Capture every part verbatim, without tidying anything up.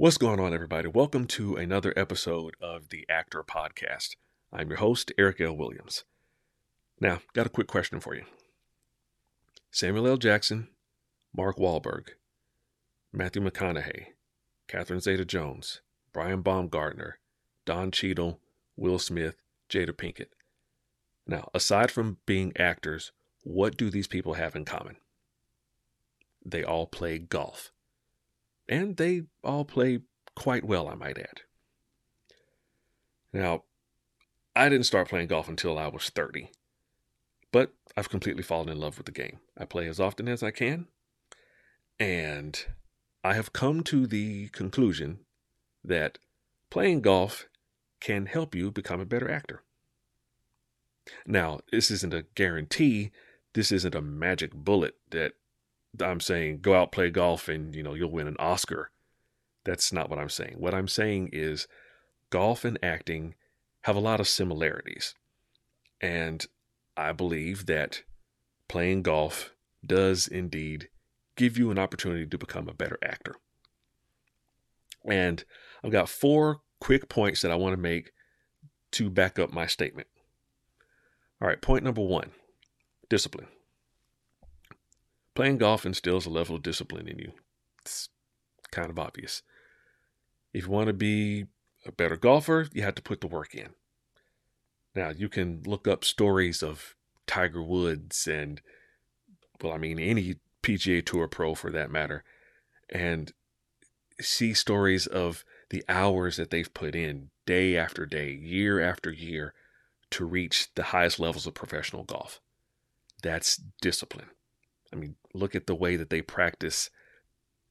What's going on, everybody? Welcome to another episode of The Actor Podcast. I'm your host, Eric L. Williams. Now, got a quick question for you. Samuel L. Jackson, Mark Wahlberg, Matthew McConaughey, Catherine Zeta-Jones, Brian Baumgartner, Don Cheadle, Will Smith, Jada Pinkett. Now, aside from being actors, what do these people have in common? They all play golf. And they all play quite well, I might add. Now, I didn't start playing golf until I was thirty. But I've completely fallen in love with the game. I play as often as I can. And I have come to the conclusion that playing golf can help you become a better actor. Now, this isn't a guarantee. This isn't a magic bullet that I'm saying go out, play golf, and you know you'll win an Oscar. That's not what I'm saying. What I'm saying is golf and acting have a lot of similarities. And I believe that playing golf does indeed give you an opportunity to become a better actor. And I've got four quick points that I want to make to back up my statement. All right, point number one, discipline. Playing golf instills a level of discipline in you. It's kind of obvious. If you want to be a better golfer, you have to put the work in. Now, you can look up stories of Tiger Woods and, well, I mean, any P G A Tour pro for that matter, and see stories of the hours that they've put in day after day, year after year, to reach the highest levels of professional golf. That's discipline. I mean, look at the way that they practice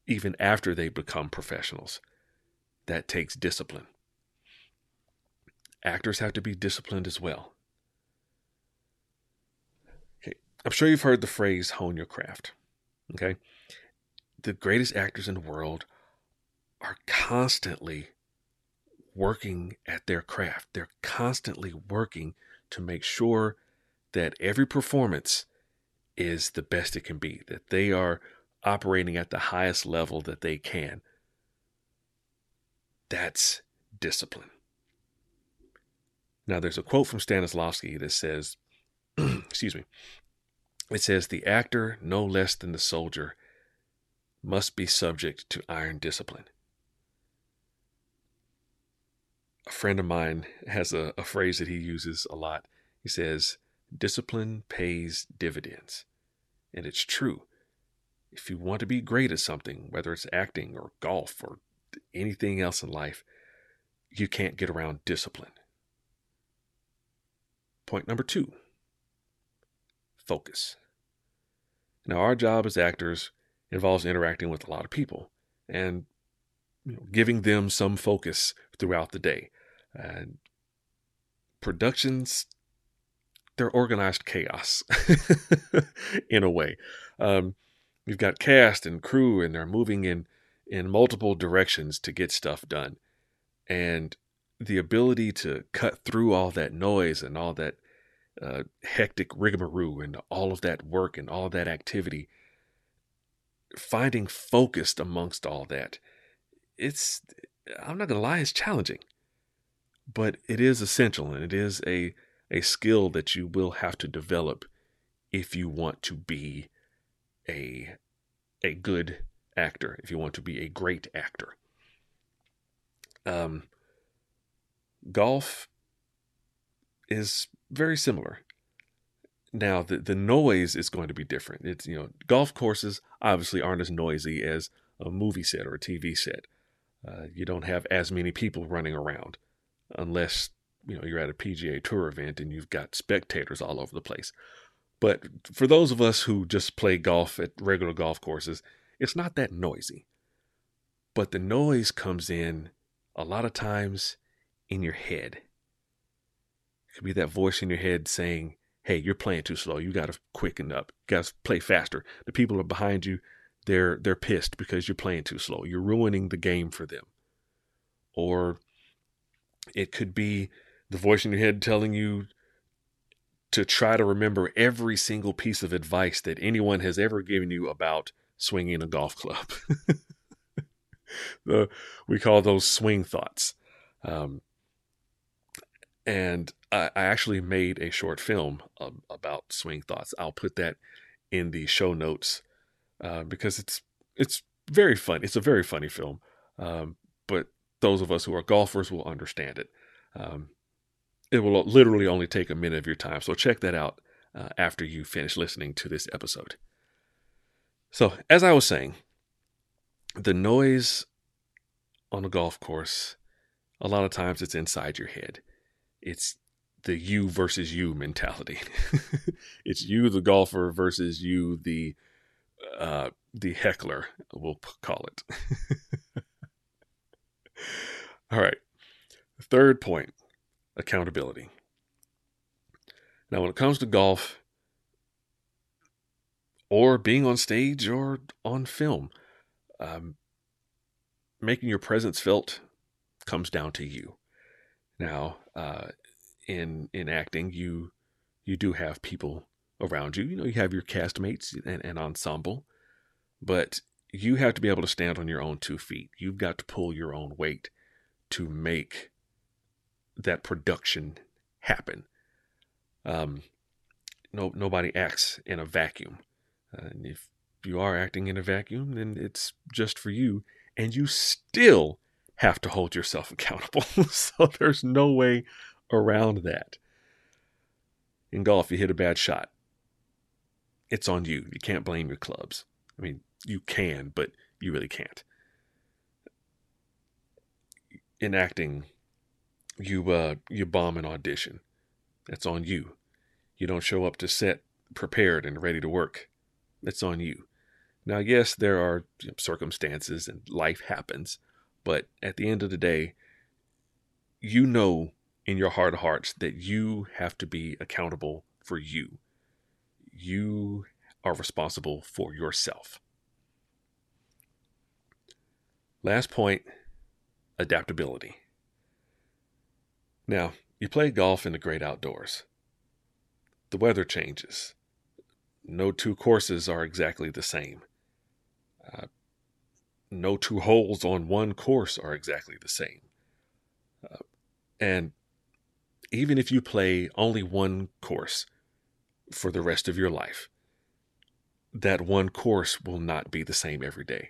even after they become professionals. That takes discipline. Actors have to be disciplined as well. Okay. I'm sure you've heard the phrase, hone your craft. Okay. The greatest actors in the world are constantly working at their craft. They're constantly working to make sure that every performance is the best it can be, that they are operating at the highest level that they can. That's discipline. Now, there's a quote from Stanislavski that says, excuse me, it says, the actor, no less than the soldier, must be subject to iron discipline. A friend of mine has a, a phrase that he uses a lot. He says, discipline pays dividends. And it's true. If you want to be great at something, whether it's acting or golf or anything else in life, you can't get around discipline. Point number two, focus. Now, our job as actors involves interacting with a lot of people and you know, giving them some focus throughout the day. Uh, productions, they're organized chaos in a way. Um, you've got cast and crew, and they're moving in, in multiple directions to get stuff done. And the ability to cut through all that noise and all that uh, hectic rigmarole and all of that work and all that activity, finding focused amongst all that, it's, I'm not going to lie, it's challenging. But it is essential, and it is a a skill that you will have to develop if you want to be a, a good actor, if you want to be a great actor. Um, golf is very similar. Now, the, the noise is going to be different. It's, you know, golf courses obviously aren't as noisy as a movie set or a T V set. Uh, you don't have as many people running around unless you know, you're at a P G A Tour event and you've got spectators all over the place. But for those of us who just play golf at regular golf courses, it's not that noisy. But the noise comes in a lot of times in your head. It could be that voice in your head saying, hey, you're playing too slow. You got to quicken up. You got to play faster. The people are behind you. They're, they're pissed because you're playing too slow. You're ruining the game for them. Or it could be the voice in your head telling you to try to remember every single piece of advice that anyone has ever given you about swinging a golf club. the, we call those swing thoughts. Um, and I, I actually made a short film um, about swing thoughts. I'll put that in the show notes uh, because it's, it's very fun. It's a very funny film. Um, but those of us who are golfers will understand it. Um, it will literally only take a minute of your time. So check that out uh, after you finish listening to this episode. So as I was saying, the noise on a golf course, a lot of times it's inside your head. It's the you versus you mentality. It's you, the golfer, versus you, the uh, the heckler, we'll call it. All right. Third point, accountability. Now, when it comes to golf or being on stage or on film, um, making your presence felt comes down to you. Now, uh, in in acting, you you do have people around you. You know, you have your castmates and, and ensemble, but you have to be able to stand on your own two feet. You've got to pull your own weight to make that production happen. Um, no, nobody acts in a vacuum. Uh, and if you are acting in a vacuum, then it's just for you, and you still have to hold yourself accountable. So there's no way around that. In golf, you hit a bad shot. It's on you. You can't blame your clubs. I mean, you can, but you really can't. In acting, you uh, you bomb an audition. That's on you. You don't show up to set prepared and ready to work. That's on you. Now, yes, there are circumstances and life happens, but at the end of the day, you know in your heart of hearts that you have to be accountable for you. You are responsible for yourself. Last point, adaptability. Now, you play golf in the great outdoors. The weather changes. No two courses are exactly the same. Uh, no two holes on one course are exactly the same. Uh, and even if you play only one course for the rest of your life, that one course will not be the same every day.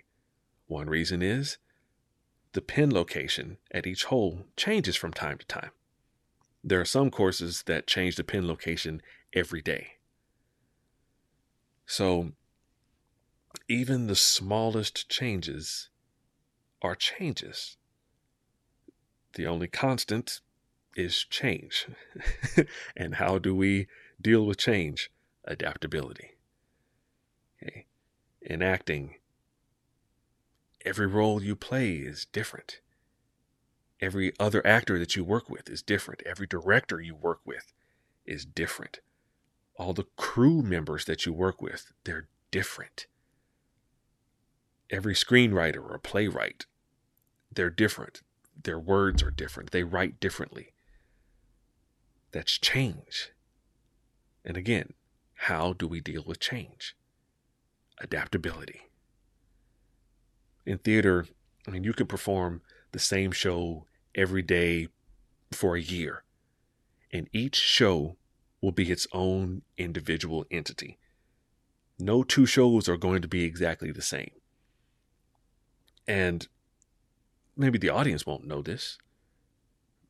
One reason is the pin location at each hole changes from time to time. There are some courses that change the pin location every day. So even the smallest changes are changes. The only constant is change. And how do we deal with change? Adaptability. Okay. In acting, every role you play is different. Every other actor that you work with is different. Every director you work with is different. All the crew members that you work with, they're different. Every screenwriter or playwright, they're different. Their words are different. They write differently. That's change. And again, how do we deal with change? Adaptability. In theater, I mean, you can perform the same show every day for a year, and each show will be its own individual entity. No two shows are going to be exactly the same. And maybe the audience won't know this.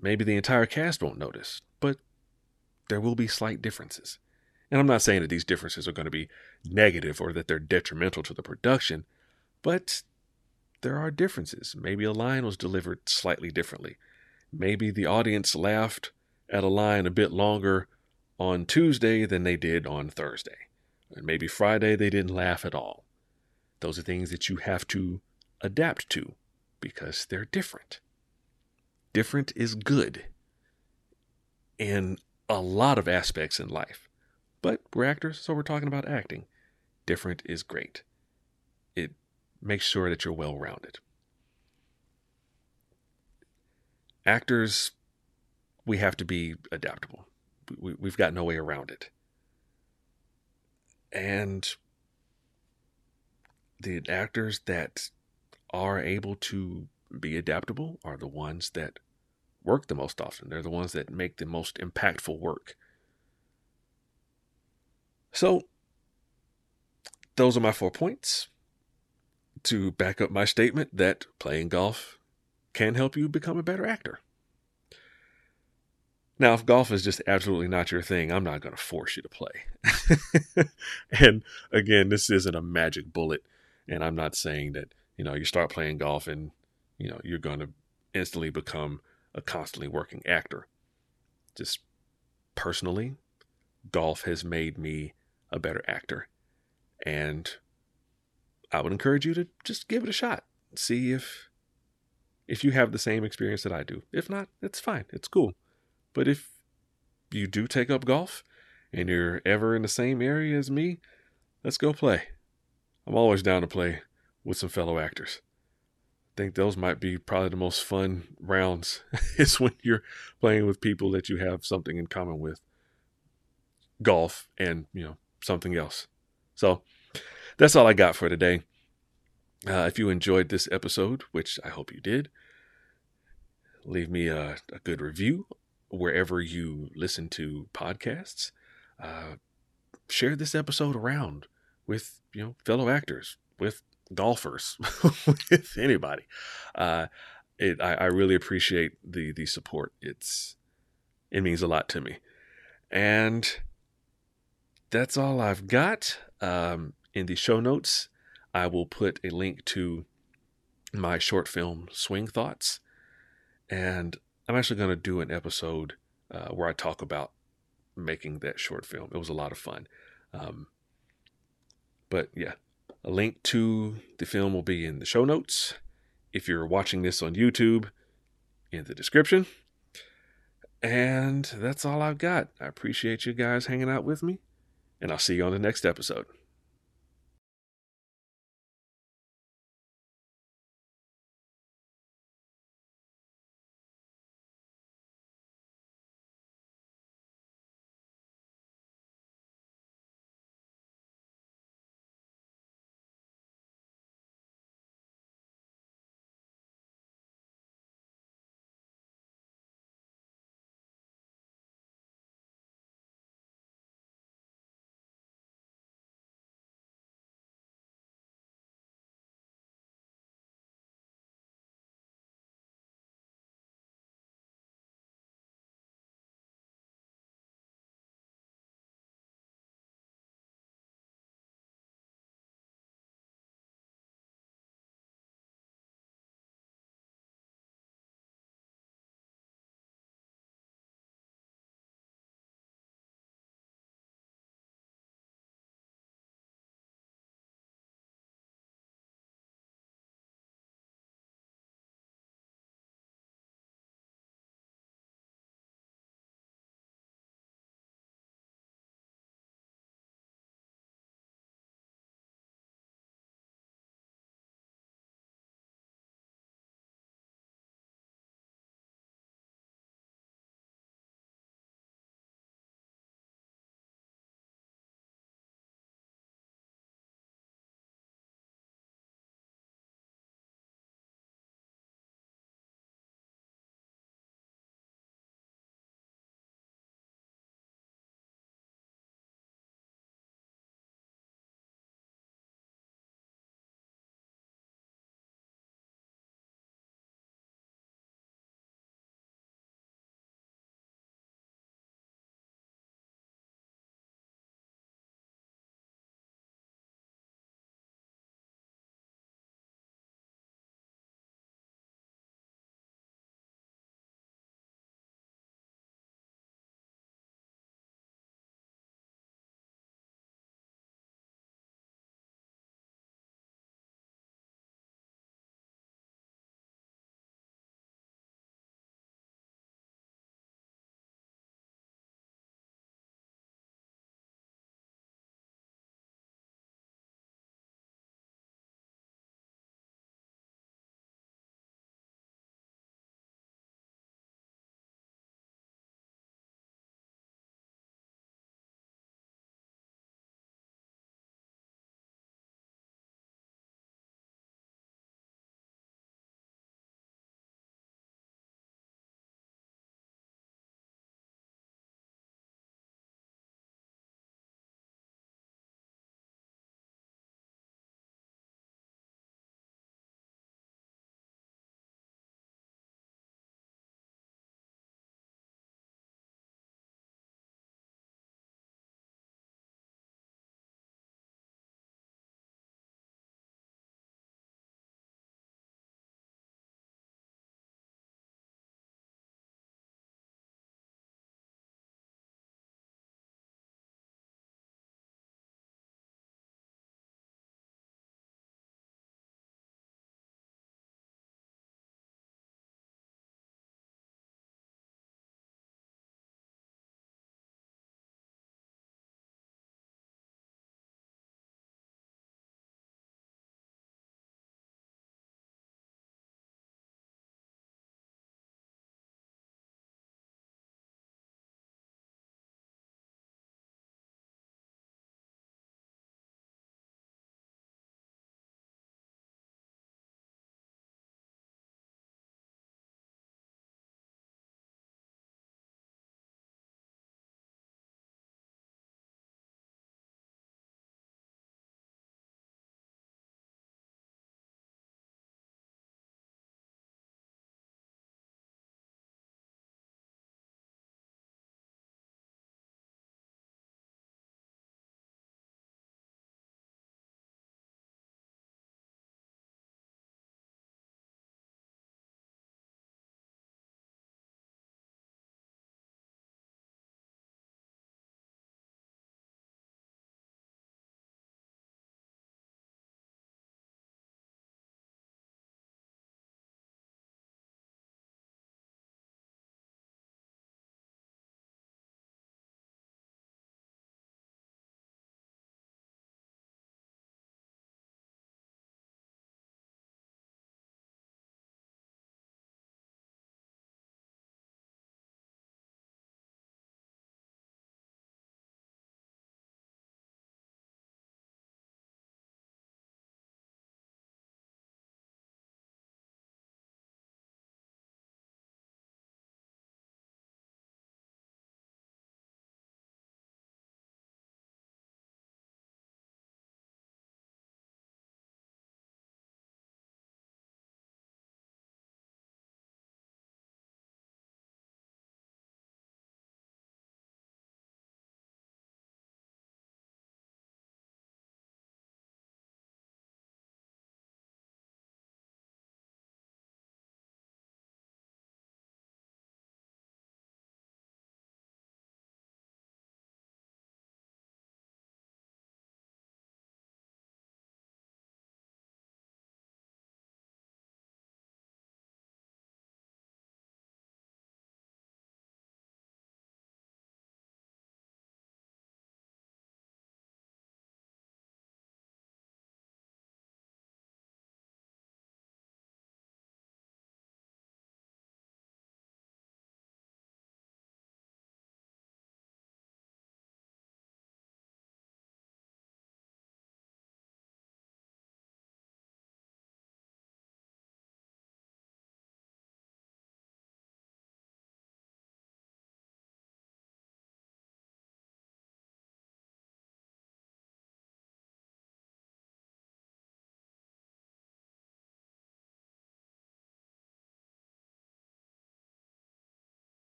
Maybe the entire cast won't notice, but there will be slight differences. And I'm not saying that these differences are going to be negative or that they're detrimental to the production, but there are differences. Maybe a line was delivered slightly differently. Maybe the audience laughed at a line a bit longer on Tuesday than they did on Thursday. And maybe Friday they didn't laugh at all. Those are things that you have to adapt to because they're different. Different is good in a lot of aspects in life. But we're actors, so we're talking about acting. Different is great. It Make sure that you're well-rounded. Actors, we have to be adaptable. We, we've got no way around it. And the actors that are able to be adaptable are the ones that work the most often. They're the ones that make the most impactful work. So those are my four points to back up my statement that playing golf can help you become a better actor. Now, if golf is just absolutely not your thing, I'm not going to force you to play. And again, this isn't a magic bullet. And I'm not saying that, you know, you start playing golf and, you know, you're going to instantly become a constantly working actor. Just personally, golf has made me a better actor. And I would encourage you to just give it a shot. See if if you have the same experience that I do. If not, it's fine. It's cool. But if you do take up golf and you're ever in the same area as me, let's go play. I'm always down to play with some fellow actors. I think those might be probably the most fun rounds is when you're playing with people that you have something in common with. Golf and, you know, something else. So that's all I got for today. Uh, if you enjoyed this episode, which I hope you did, leave me a, a good review wherever you listen to podcasts. Uh, share this episode around with, you know, fellow actors, with golfers, with anybody. Uh, it, I, I really appreciate the the support. It's it means a lot to me. And that's all I've got. Um, in the show notes, I will put a link to my short film, Swing Thoughts. And I'm actually going to do an episode uh, where I talk about making that short film. It was a lot of fun. Um, but yeah, a link to the film will be in the show notes. If you're watching this on YouTube, in the description. And that's all I've got. I appreciate you guys hanging out with me. And I'll see you on the next episode.